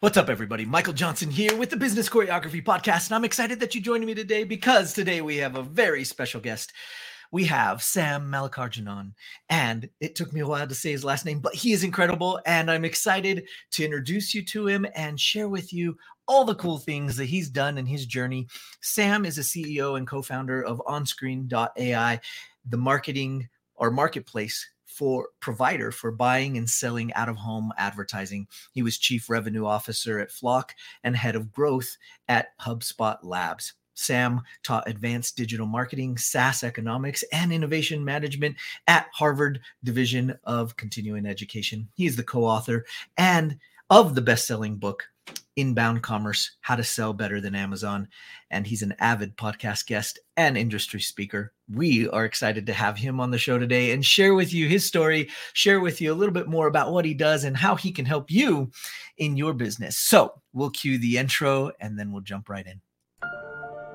What's up, everybody? Michael Johnson here with the Business Choreography Podcast, and I'm excited that you joined me today because today we have a very special guest. We have Sam Malkarjanan, and it took me a while to say his last name, but he is incredible, and I'm excited to introduce you to him and share with you all the cool things that he's done in his journey. Sam is a CEO and co-founder of OneScreen.ai, the marketing or marketplace provider for buying and selling out-of-home advertising. He was Chief Revenue Officer at Flock and Head of Growth at HubSpot Labs. Sam taught advanced digital marketing, SaaS economics, and innovation management at Harvard Division of Continuing Education. He is the co-author of the best-selling book, Inbound Commerce, How to Sell Better Than Amazon. And he's an avid podcast guest and industry speaker. We are excited to have him on the show today and share with you his story, share with you a little bit more about what he does and how he can help you in your business. So we'll cue the intro and then we'll jump right in.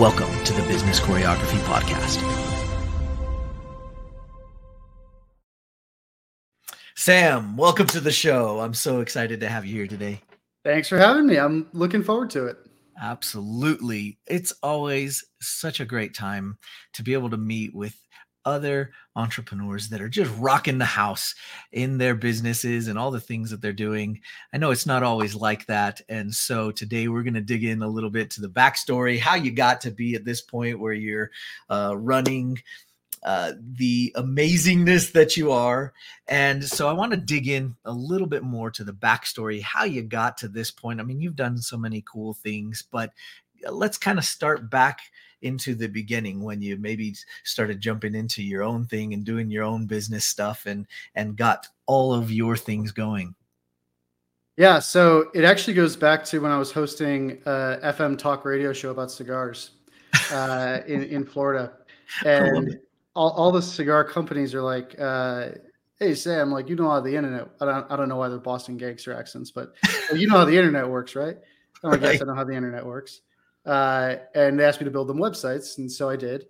Welcome to the Business Choreography Podcast. Sam, welcome to the show. I'm so excited to have you here today. Thanks for having me. I'm looking forward to it. Absolutely. It's always such a great time to be able to meet with other entrepreneurs that are just rocking the house in their businesses and all the things that they're doing. I know it's not always like that. And so today we're going to dig in a little bit to the backstory, how you got to be at this point where you're running the amazingness that you are. And so I want to dig in a little bit more to the backstory, how you got to this point. I mean, you've done so many cool things, but let's kind of start back into the beginning when you maybe started jumping into your own thing and doing your own business stuff and got all of your things going. Yeah. So it actually goes back to when I was hosting a FM talk radio show about cigars in Florida. And all the cigar companies are like, hey, Sam, like, you know how the internet, I don't know why they're Boston gangster accents, but you know how the internet works, right? And I guess I know how the internet works. And they asked me to build them websites. And so I did.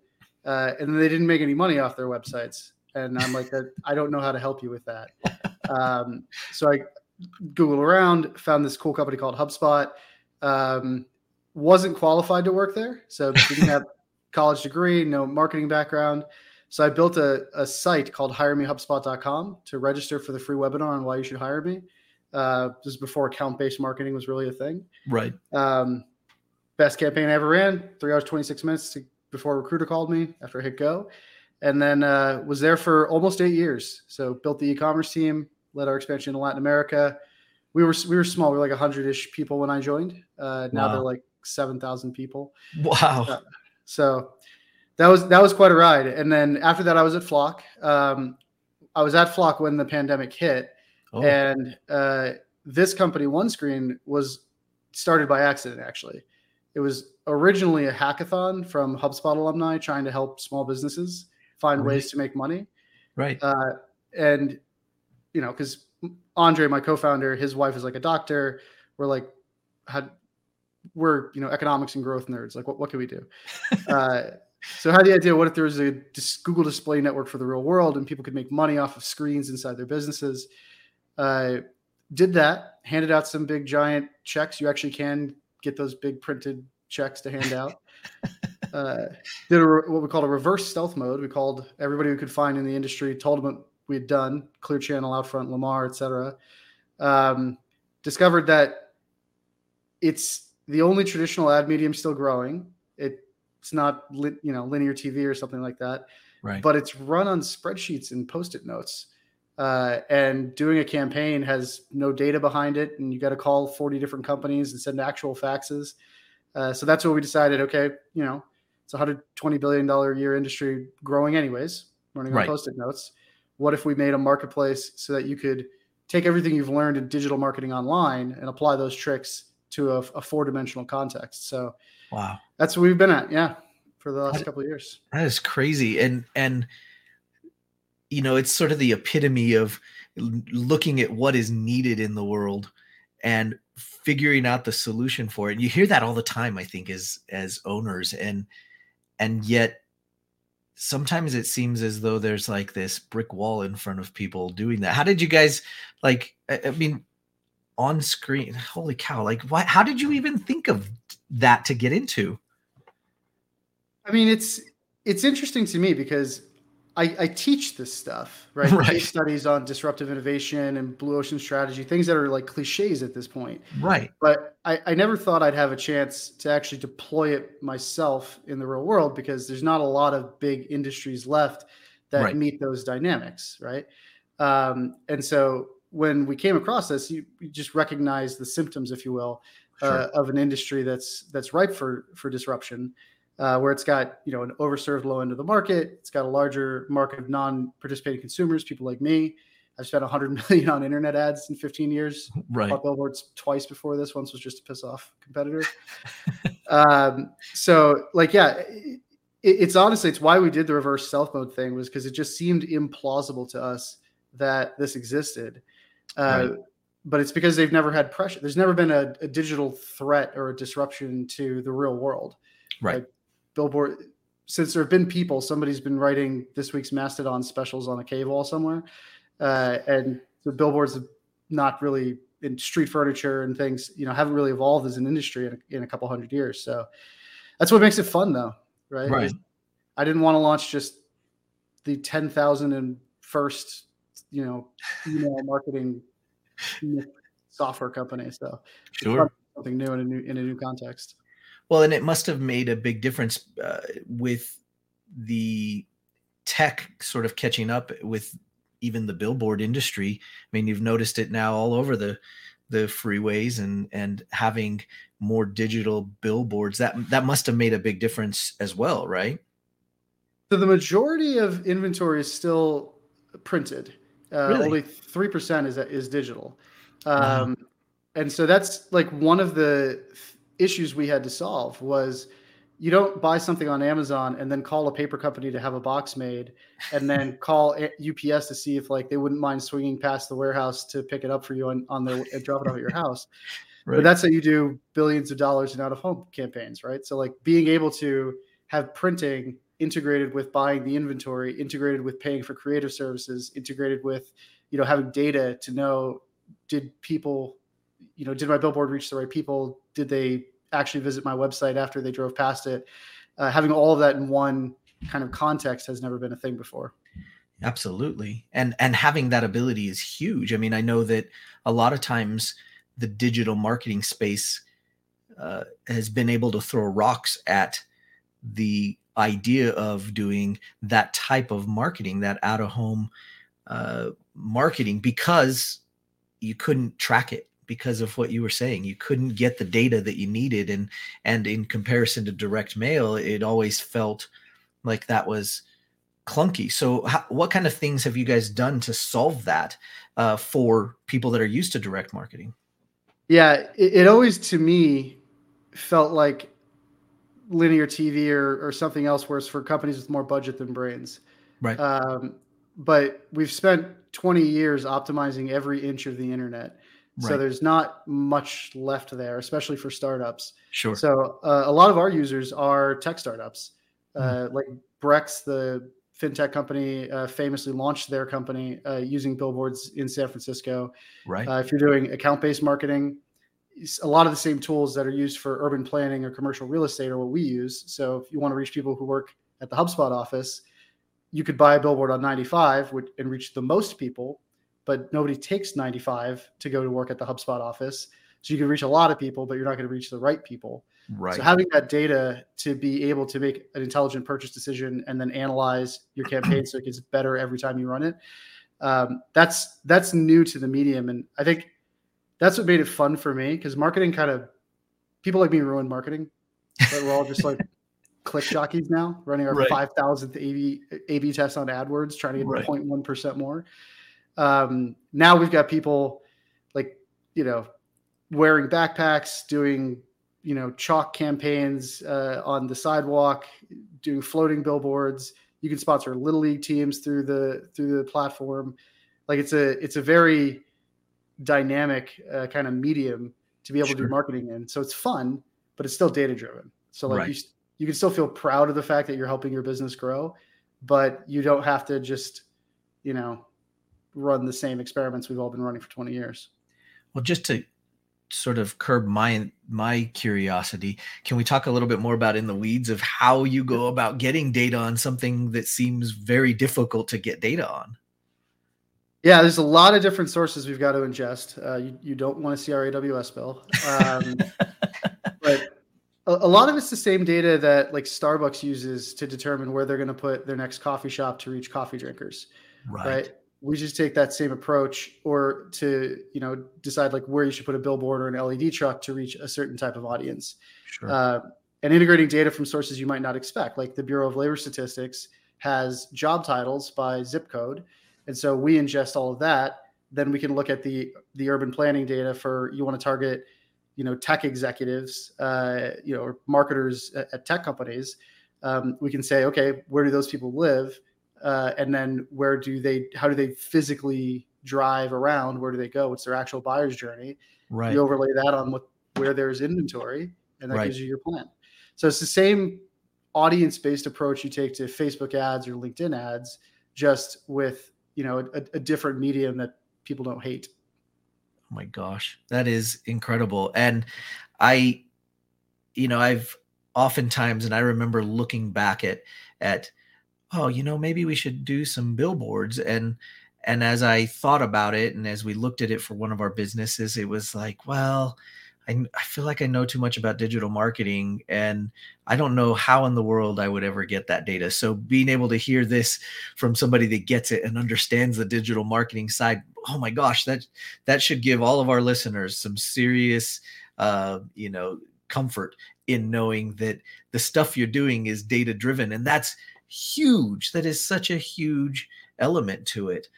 And they didn't make any money off their websites. And I'm like, I don't know how to help you with that. So I Googled around, found this cool company called HubSpot. Wasn't qualified to work there. So didn't have a college degree, no marketing background. So I built a site called hiremehubspot.com to register for the free webinar on why you should hire me. This is before account-based marketing was really a thing. Right. Best campaign I ever ran, 3 hours, 26 minutes before a recruiter called me after I hit go. And then was there for almost 8 years. So built the e-commerce team, led our expansion into Latin America. We were small. We were like 100-ish people when I joined. Now They're like 7,000 people. Wow. So that was quite a ride. And then after that, I was at Flock. I was at Flock when the pandemic hit. Oh. And this company, OneScreen, was started by accident, actually. It was originally a hackathon from HubSpot alumni trying to help small businesses find ways to make money. Right. And, you know, because Andre, my co-founder, his wife is like a doctor. We're like, we're economics and growth nerds. Like, what can we do? So I had the idea, what if there was a Google Display Network for the real world and people could make money off of screens inside their businesses? Did that, handed out some big giant checks. You actually can get those big printed checks to hand out. Did what we called a reverse stealth mode. We called everybody we could find in the industry, told them what we had done, Clear Channel, Outfront, Lamar, et cetera. Discovered that it's the only traditional ad medium still growing. It's not linear TV or something like that. Right. But it's run on spreadsheets and Post-it notes. And doing a campaign has no data behind it, and you got to call 40 different companies and send actual faxes. So that's what we decided. Okay, it's a $120 billion a year industry growing anyways, running on Post-it notes. What if we made a marketplace so that you could take everything you've learned in digital marketing online and apply those tricks to a four-dimensional context. So wow, that's what we've been at. Yeah. For the last couple of years. That is crazy. And, you know, it's sort of the epitome of looking at what is needed in the world and figuring out the solution for it. And you hear that all the time, I think, as owners. And yet sometimes it seems as though there's like this brick wall in front of people doing that. How did you guys, like, I mean, on screen, holy cow, like why, how did you even think of that to get into? I mean, it's interesting to me because I teach this stuff, right? Case studies on disruptive innovation and blue ocean strategy, things that are like cliches at this point. Right. But I never thought I'd have a chance to actually deploy it myself in the real world because there's not a lot of big industries left that meet those dynamics, right? And so when we came across this, you just recognize the symptoms, if you will, of an industry that's ripe for disruption. Where it's got, you know, an overserved low end of the market. It's got a larger market of non-participating consumers, people like me. I've spent $100 million on internet ads in 15 years. Right. Bought billboards twice before this. Once was just to piss off competitors. So like, yeah, it's honestly, it's why we did the reverse stealth mode thing was because it just seemed implausible to us that this existed. Right. But it's because they've never had pressure. There's never been a digital threat or a disruption to the real world. Right. Like, Billboard, since there have been people, somebody's been writing this week's Mastodon specials on a cave wall somewhere. And the billboards have not really, in street furniture and things, you know, haven't really evolved as an industry in a couple hundred years. So that's what makes it fun though. Right. Right. I didn't want to launch just the 10,001st, you know, email marketing software company. So sure. Something new in a new context. Well, and it must have made a big difference with the tech sort of catching up with even the billboard industry. I mean, you've noticed it now all over the freeways and having more digital billboards. That must have made a big difference as well, right? So the majority of inventory is still printed. Really? Only 3% is digital. Wow. And so that's like one of the issues we had to solve was you don't buy something on Amazon and then call a paper company to have a box made and then call UPS to see if like they wouldn't mind swinging past the warehouse to pick it up for you on their and drop it off at your house. Right. But that's how you do billions of dollars in out-of-home campaigns, right? So like being able to have printing integrated with buying the inventory, integrated with paying for creative services, integrated with, you know, having data to know, did people, you know, did my billboard reach the right people? Did they actually visit my website after they drove past it? Having all of that in one kind of context has never been a thing before. Absolutely. And having that ability is huge. I mean, I know that a lot of times the digital marketing space has been able to throw rocks at the idea of doing that type of marketing, that out-of-home marketing, because you couldn't track it. Because of what you were saying, you couldn't get the data that you needed. And in comparison to direct mail, it always felt like that was clunky. So what kind of things have you guys done to solve that for people that are used to direct marketing? Yeah, it always, to me, felt like linear TV or something else where it's for companies with more budget than brains. Right. But we've spent 20 years optimizing every inch of the internet. Right. So there's not much left there, especially for startups. Sure. So a lot of our users are tech startups, like Brex, the fintech company, famously launched their company using billboards in San Francisco. Right. If you're doing account-based marketing, a lot of the same tools that are used for urban planning or commercial real estate are what we use. So if you want to reach people who work at the HubSpot office, you could buy a billboard on 95 and reach the most people. But nobody takes 95 to go to work at the HubSpot office. So you can reach a lot of people, but you're not going to reach the right people. Right. So having that data to be able to make an intelligent purchase decision and then analyze your campaign so it gets better every time you run it, that's new to the medium. And I think that's what made it fun for me, because marketing kind of, people like me ruined marketing, but we're all just like click jockeys now, running our 5,000th A/B test on AdWords, trying to get 0.1% more. Now we've got people like, you know, wearing backpacks, doing, you know, chalk campaigns on the sidewalk, doing floating billboards. You can sponsor little league teams through the platform. Like it's a very dynamic kind of medium to be able to do marketing in. So it's fun, but it's still data driven. So like you can still feel proud of the fact that you're helping your business grow, but you don't have to just, you know, run the same experiments we've all been running for 20 years. Well, just to sort of curb my curiosity, can we talk a little bit more about in the weeds of how you go about getting data on something that seems very difficult to get data on? Yeah, there's a lot of different sources we've got to ingest. You don't want to see our AWS bill. But a lot of it's the same data that like Starbucks uses to determine where they're going to put their next coffee shop to reach coffee drinkers. Right? We just take that same approach, or to, you know, decide like where you should put a billboard or an LED truck to reach a certain type of audience. Sure. And integrating data from sources you might not expect, like the Bureau of Labor Statistics has job titles by zip code. And so we ingest all of that. Then we can look at the urban planning data for, you want to target, you know, tech executives, you know, or marketers at tech companies. We can say, okay, where do those people live? And then how do they physically drive around? Where do they go? What's their actual buyer's journey? Right. You overlay that on where there's inventory, and that gives you your plan. So it's the same audience-based approach you take to Facebook ads or LinkedIn ads, just with, you know, a different medium that people don't hate. Oh my gosh, that is incredible. And I, you know, I've oftentimes, and I remember looking back at, oh, you know, maybe we should do some billboards. And as I thought about it, and as we looked at it for one of our businesses, it was like, well, I feel like I know too much about digital marketing, and I don't know how in the world I would ever get that data. So being able to hear this from somebody that gets it and understands the digital marketing side, oh my gosh, that should give all of our listeners some serious, you know, comfort in knowing that the stuff you're doing is data driven. And that's huge. That is such a huge element to it.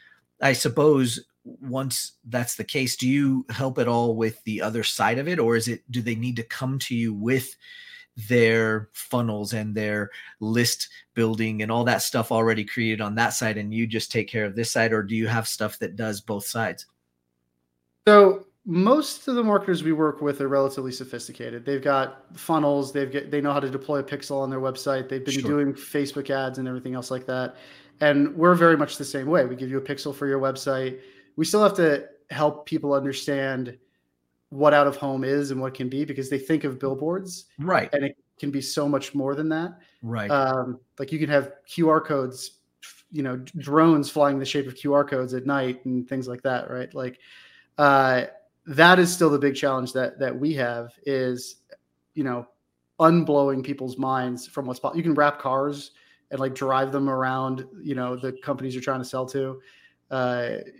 I suppose once that's the case, do you help at all with the other side of it, or is it, do they need to come to you with their funnels and their list building and all that stuff already created on that side, and you just take care of this side, or do you have stuff that does both sides? So most of the marketers we work with are relatively sophisticated. They've got funnels. They know how to deploy a pixel on their website. They've been doing Facebook ads and everything else like that. And we're very much the same way. We give you a pixel for your website. We still have to help people understand what out of home is and what can be, because they think of billboards. Right. And it can be so much more than that. Right. Like you can have QR codes, you know, drones flying the shape of QR codes at night and things like that. Right. Like that is still the big challenge that we have is, you know, unblowing people's minds from what's possible. You can wrap cars and like drive them around, you know, the companies you're trying to sell to.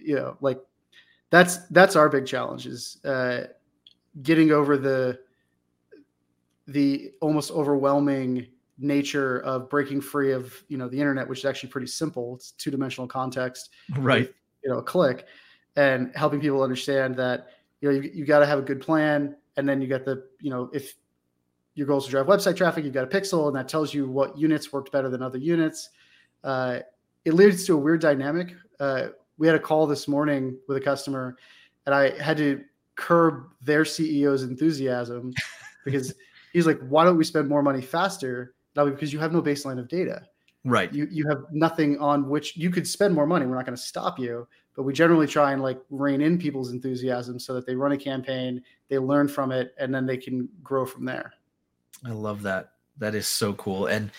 You know, like that's our big challenge is, getting over the almost overwhelming nature of breaking free of, you know, the internet, which is actually pretty simple. It's 2-dimensional context, right? With, you know, a click, and helping people understand that, you know, you got to have a good plan. And then you got the, you know, if your goal is to drive website traffic, you've got a pixel, and that tells you what units worked better than other units. It leads to a weird dynamic. We had a call this morning with a customer, and I had to curb their CEO's enthusiasm because he's like, why don't we spend more money faster? No, because you have no baseline of data. Right. You have nothing on which you could spend more money. We're not going to stop you, but we generally try and like rein in people's enthusiasm so that they run a campaign, they learn from it, and then they can grow from there. I love that. That is so cool, and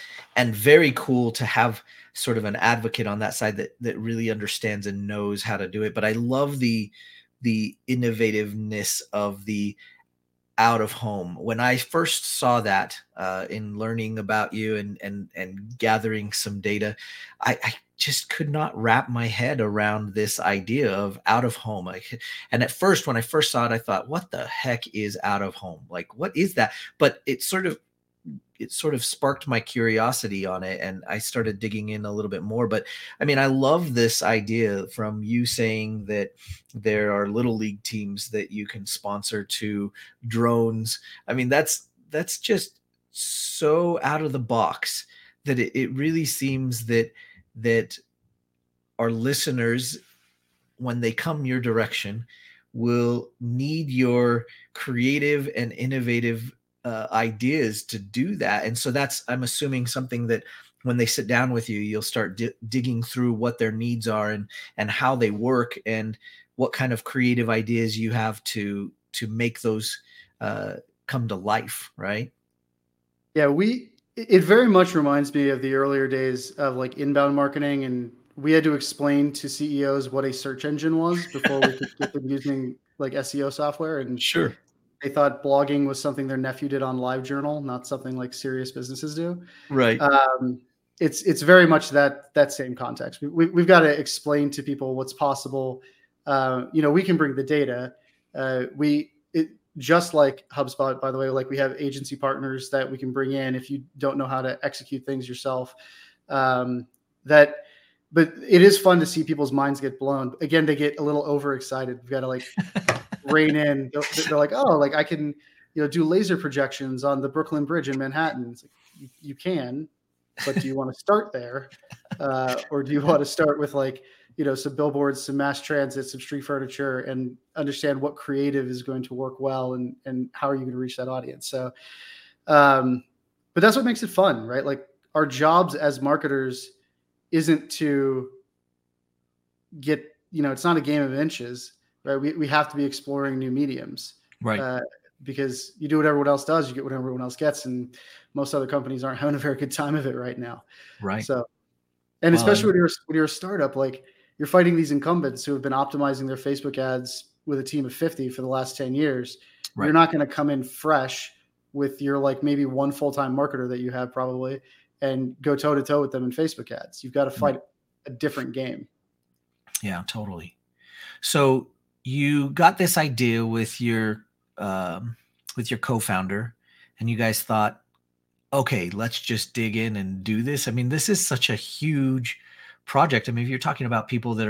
very cool to have sort of an advocate on that side that really understands and knows how to do it. But I love the innovativeness of the out of home. When I first saw that in learning about you and gathering some data, I just could not wrap my head around this idea of out of home. And at first, when I first saw it, I thought, what the heck is out of home? Like, what is that? But it sort of it sort of sparked my curiosity on it, and I started digging in a little bit more. But I mean, I love this idea from you saying that there are little league teams that you can sponsor to drones. I mean, that's just so out of the box that it really seems that our listeners, when they come your direction, will need your creative and innovative ideas to do that. And so that's, I'm assuming, something that when they sit down with you, you'll start digging through what their needs are and how they work and what kind of creative ideas you have to make those come to life, right? Yeah, it very much reminds me of the earlier days of like inbound marketing, and we had to explain to CEOs what a search engine was before we could get them using like SEO software. And sure, they thought blogging was something their nephew did on LiveJournal, not something like serious businesses do. Right. It's very much that same context. We've got to explain to people what's possible. We can bring the data. Just like HubSpot, by the way, like we have agency partners that we can bring in if you don't know how to execute things yourself. But it is fun to see people's minds get blown. Again, they get a little overexcited. We've got to like rein in. They're like, oh, like I can, do laser projections on the Brooklyn Bridge in Manhattan. It's like, you can, but do you want to start there? Or do you want to start with like, some billboards, some mass transit, some street furniture, and understand what creative is going to work well and how are you going to reach that audience? So, but that's what makes it fun, right? Like our jobs as marketers isn't to get, it's not a game of inches, right? We have to be exploring new mediums, right? Because you do what everyone else does, you get what everyone else gets. And most other companies aren't having a very good time of it right now. Right. So, and especially when you're a startup, like you're fighting these incumbents who have been optimizing their Facebook ads with a team of 50 for the last 10 years, right. You're not going to come in fresh with your, like maybe one full-time marketer that you have probably, and go toe-to-toe with them in Facebook ads. You've got to fight a different game. Yeah, totally. So you got this idea with your co-founder, and you guys thought, okay, let's just dig in and do this. I mean, this is such a huge project. I mean, if you're talking about people that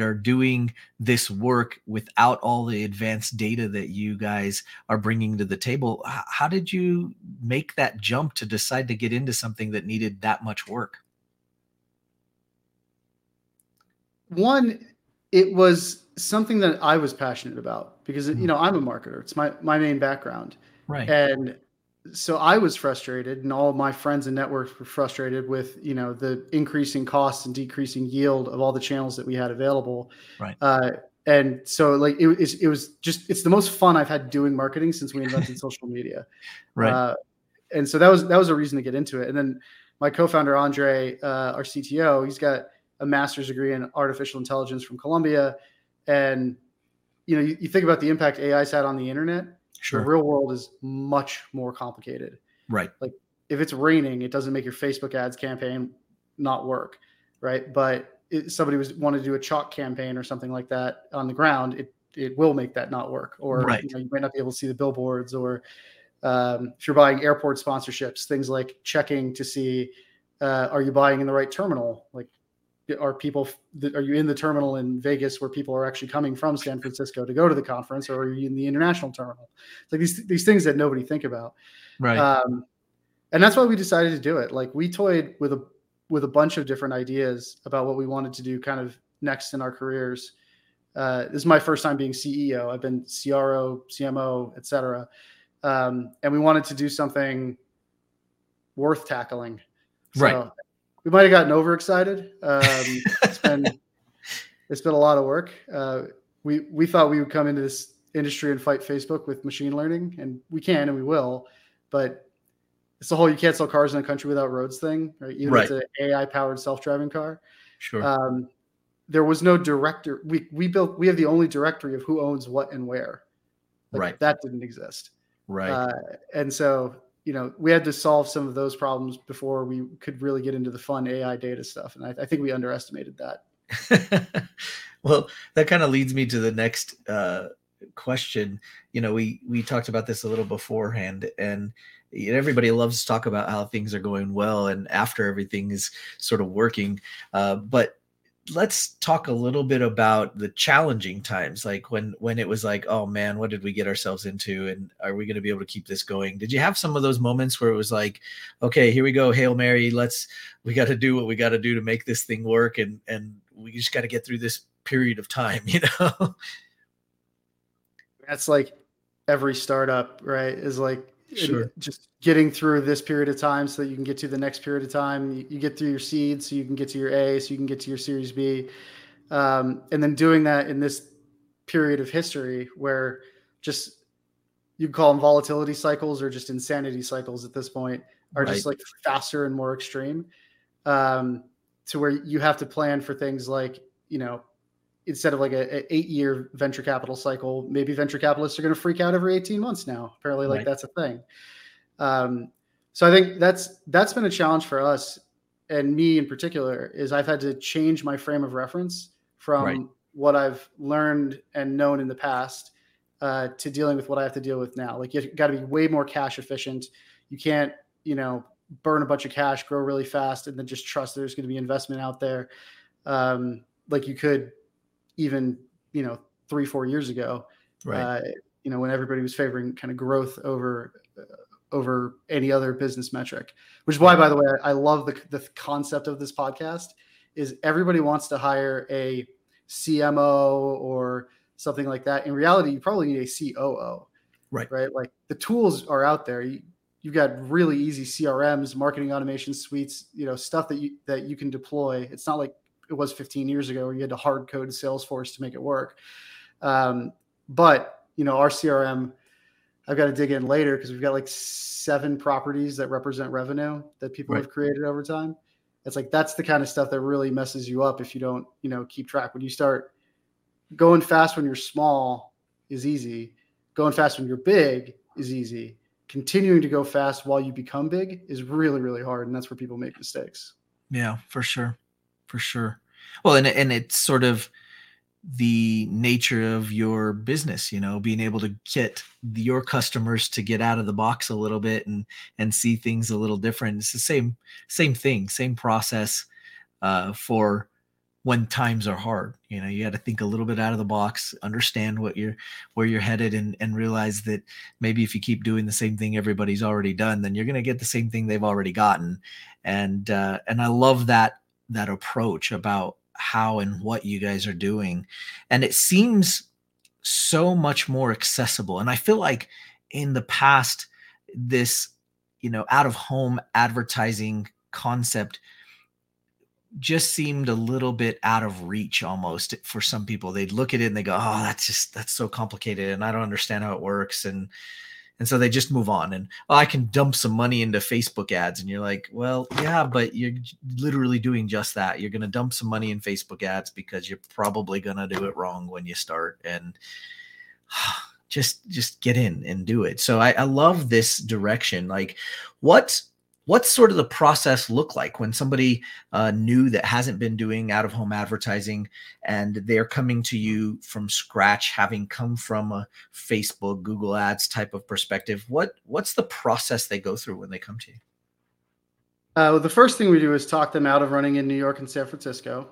are doing this work without all the advanced data that you guys are bringing to the table, how did you make that jump to decide to get into something that needed that much work? One, it was something that I was passionate about because, I'm a marketer. It's my main background. Right. And so I was frustrated, and all of my friends and networks were frustrated with, the increasing costs and decreasing yield of all the channels that we had available. Right. And so like, it was just, it's the most fun I've had doing marketing since we invented social media. Right. And so that was a reason to get into it. And then my co-founder, Andre, our CTO, he's got a master's degree in artificial intelligence from Columbia. And, you think about the impact AI's had on the internet. Sure. The real world is much more complicated. Right. Like if it's raining, it doesn't make your Facebook ads campaign not work. Right. But somebody wanted to do a chalk campaign or something like that on the ground, it will make that not work. Or right. You might not be able to see the billboards, or if you're buying airport sponsorships, things like checking to see, are you buying in the right terminal? Like are you in the terminal in Vegas where people are actually coming from San Francisco to go to the conference, or are you in the international terminal? It's like these things that nobody think about. Right. And that's why we decided to do it. Like we toyed with a bunch of different ideas about what we wanted to do kind of next in our careers. This is my first time being CEO. I've been CRO, CMO, etc. And we wanted to do something worth tackling. Right. So, we might've gotten overexcited. It's been a lot of work. We thought we would come into this industry and fight Facebook with machine learning, and we can, and we will, but it's the whole, you can't sell cars in a country without roads thing, right? Even right. If it's an AI powered self-driving car. Sure. There was no director. We have the only directory of who owns what and where. Like, right. That didn't exist. Right. And so, we had to solve some of those problems before we could really get into the fun AI data stuff. And I think we underestimated that. Well, that kind of leads me to the next question, you know, we talked about this a little beforehand, and everybody loves to talk about how things are going well and after everything is sort of working. But let's talk a little bit about the challenging times, like when it was like, oh man, what did we get ourselves into? And are we going to be able to keep this going? Did you have some of those moments where it was like, okay, here we go, Hail Mary, we got to do what we got to do to make this thing work. And we just got to get through this period of time, you know? That's like every startup, right? Is like, sure, just getting through this period of time so that you can get to the next period of time. You get through your seed so you can get to your A, so you can get to your Series B. And then doing that in this period of history where just, you call them volatility cycles or just insanity cycles at this point, are right, just like faster and more extreme, to where you have to plan for things like, you know, instead of like an 8-year venture capital cycle, maybe venture capitalists are going to freak out every 18 months now. Apparently, like, right, that's a thing. So I think that's been a challenge for us, and me in particular, is I've had to change my frame of reference from what I've learned and known in the past to dealing with what I have to deal with now. Like, you got to be way more cash efficient. You can't, burn a bunch of cash, grow really fast, and then just trust there's going to be investment out there. Like you could, even, 3-4 years ago, when everybody was favoring kind of growth over any other business metric, which is why, by the way, I love the concept of this podcast. Is everybody wants to hire a CMO or something like that. In reality, you probably need a COO, right? Like, the tools are out there. You've got really easy CRMs, marketing automation suites, stuff that you can deploy. It's not like it was 15 years ago where you had to hard code Salesforce to make it work. But our CRM, I've got to dig in later, because we've got like 7 properties that represent revenue that people have created over time. It's like, that's the kind of stuff that really messes you up if you don't, keep track. When you start going fast, when you're small is easy. Going fast when you're big is easy. Continuing to go fast while you become big is really, really hard. And that's where people make mistakes. Yeah, for sure. For sure. Well, and it's sort of the nature of your business, being able to get your customers to get out of the box a little bit and see things a little different. It's the same thing, same process for when times are hard. You got to think a little bit out of the box, understand where you're headed, and realize that maybe if you keep doing the same thing everybody's already done, then you're going to get the same thing they've already gotten. And I love that approach about how and what you guys are doing. And it seems so much more accessible. And I feel like in the past, this, out of home advertising concept just seemed a little bit out of reach almost for some people. They'd look at it and they go, oh, that's so complicated, and I don't understand how it works. And so they just move on, and I can dump some money into Facebook ads. And you're like, well, yeah, but you're literally doing just that. You're going to dump some money in Facebook ads because you're probably going to do it wrong when you start, and just get in and do it. So I love this direction. Like, what's sort of the process look like when somebody new that hasn't been doing out of home advertising, and they're coming to you from scratch, having come from a Facebook, Google Ads type of perspective? What's the process they go through when they come to you? The first thing we do is talk them out of running in New York and San Francisco.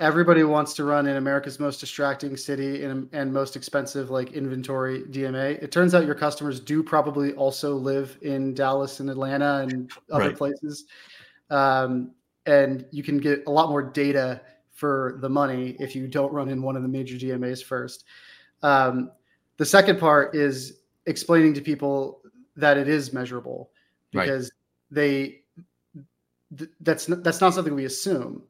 Everybody wants to run in America's most distracting city and most expensive, like, inventory DMA. It turns out your customers do probably also live in Dallas and Atlanta and other places. And you can get a lot more data for the money if you don't run in one of the major DMAs first. The second part is explaining to people that it is measurable, because that's not something we assume.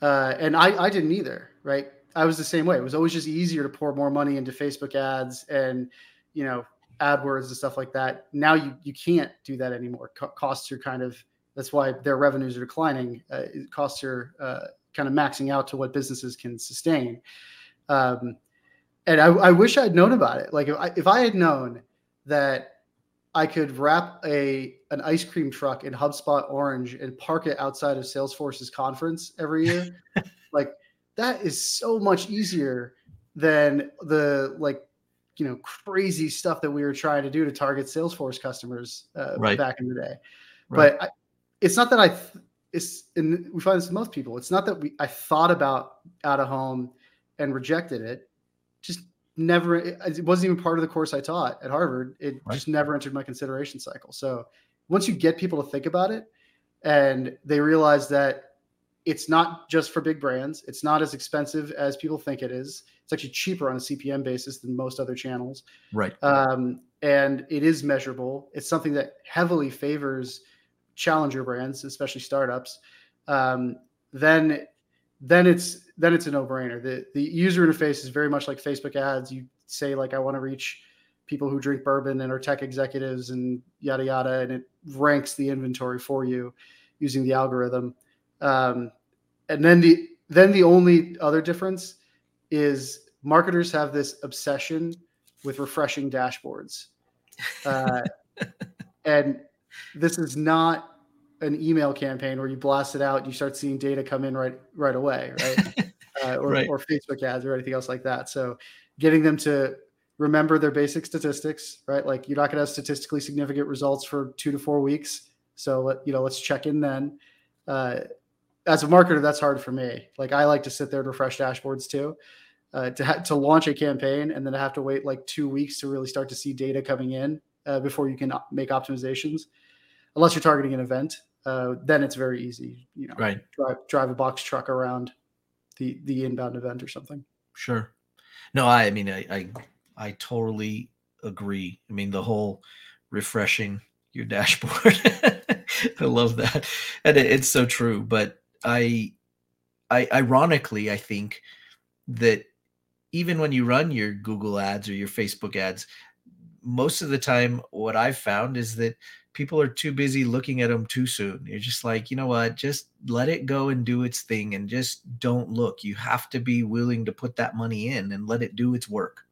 And I didn't either, right? I was the same way. It was always just easier to pour more money into Facebook ads and, AdWords and stuff like that. Now you can't do that anymore. Costs are kind of, that's why their revenues are declining. Costs are kind of maxing out to what businesses can sustain. And I wish I'd known about it. Like, if I had known that I could wrap an ice cream truck in HubSpot orange and park it outside of Salesforce's conference every year, like, that is so much easier than the crazy stuff that we were trying to do to target Salesforce customers back in the day. Right. But and we find this with most people. It's not that I thought about out of home and rejected it. Just never. It wasn't even part of the course I taught at Harvard. It just never entered my consideration cycle. So once you get people to think about it and they realize that it's not just for big brands, it's not as expensive as people think it is. It's actually cheaper on a CPM basis than most other channels. Right. And it is measurable. It's something that heavily favors challenger brands, especially startups. Then it's a no-brainer. The user interface is very much like Facebook ads. You say I want to reach people who drink bourbon and are tech executives and yada, yada. And it ranks the inventory for you using the algorithm. And then the only other difference is marketers have this obsession with refreshing dashboards. And this is not an email campaign where you blast it out and you start seeing data come in right away, right? Or Facebook ads or anything else like that. So getting them to remember their basic statistics, right? You're not going to have statistically significant results for 2 to 4 weeks. So let's check in then. As a marketer, that's hard for me. I like to sit there and refresh dashboards too. To launch a campaign and then have to wait 2 weeks to really start to see data coming in before you can make optimizations. Unless you're targeting an event, then it's very easy. Drive a box truck around the inbound event or something. Sure. No, I totally agree. I mean, the whole refreshing your dashboard. I love that, and it's so true. But I ironically, I think that even when you run your Google ads or your Facebook ads, most of the time, what I've found is that people are too busy looking at them too soon. You're just like, you know what, just let it go and do its thing, and just don't look. You have to be willing to put that money in and let it do its work.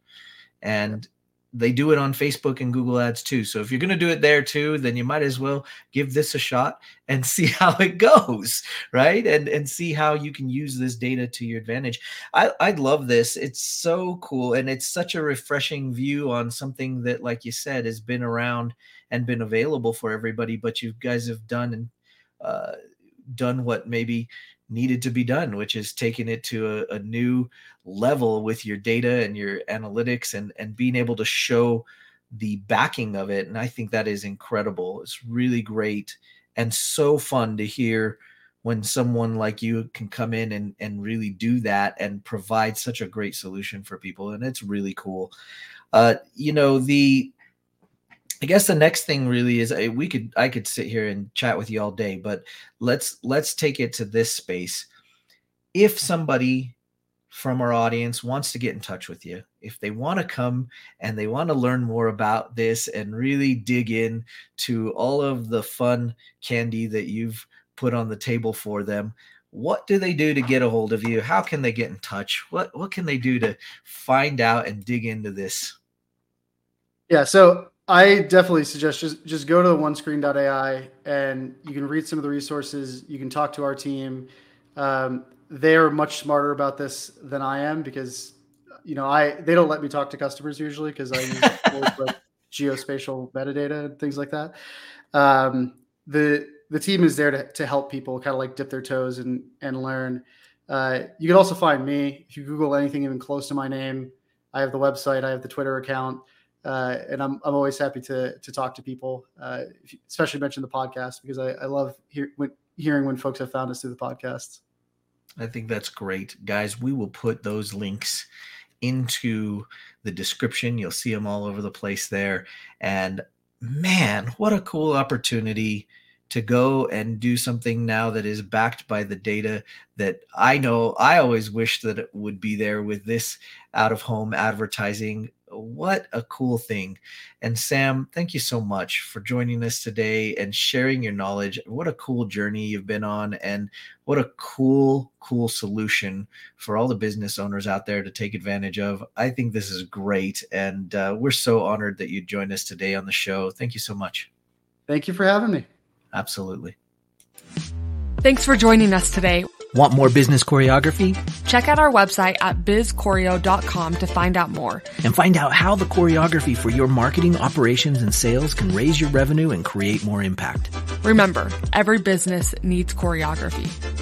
And they do it on Facebook and Google ads too. So if you're going to do it there too, then you might as well give this a shot and see how it goes, right? And see how you can use this data to your advantage. I love this. It's so cool. And it's such a refreshing view on something that, like you said, has been around and been available for everybody, but you guys have done what maybe needed to be done, which is taking it to a new level with your data and your analytics and being able to show the backing of it. And I think that is incredible. It's really great and so fun to hear when someone like you can come in and really do that and provide such a great solution for people. And it's really cool. I guess the next thing really is I could sit here and chat with you all day, but let's take it to this space. If somebody from our audience wants to get in touch with you, if they want to come and they want to learn more about this and really dig in to all of the fun candy that you've put on the table for them, what do they do to get a hold of you? How can they get in touch? What can they do to find out and dig into this? Yeah, so I definitely suggest just go to the OneScreen.ai and you can read some of the resources. You can talk to our team. They are much smarter about this than I am because, they don't let me talk to customers usually because I use geospatial metadata and things like that. The team is there to help people kind of dip their toes and learn. You can also find me if you Google anything even close to my name. I have the website. I have the Twitter account. And I'm always happy to talk to people, especially mention the podcast because I love hearing when folks have found us through the podcasts. I think that's great, guys. We will put those links into the description. You'll see them all over the place there. And man, what a cool opportunity to go and do something now that is backed by the data that I know I always wish that it would be there with this out of home advertising. What a cool thing. And Sam, thank you so much for joining us today and sharing your knowledge. What a cool journey you've been on and what a cool solution for all the business owners out there to take advantage of. I think this is great. And we're so honored that you joined us today on the show. Thank you so much. Thank you for having me. Absolutely. Thanks for joining us today. Want more business choreography? Check out our website at bizchoreo.com to find out more. And find out how the choreography for your marketing, operations, and sales can raise your revenue and create more impact. Remember, every business needs choreography.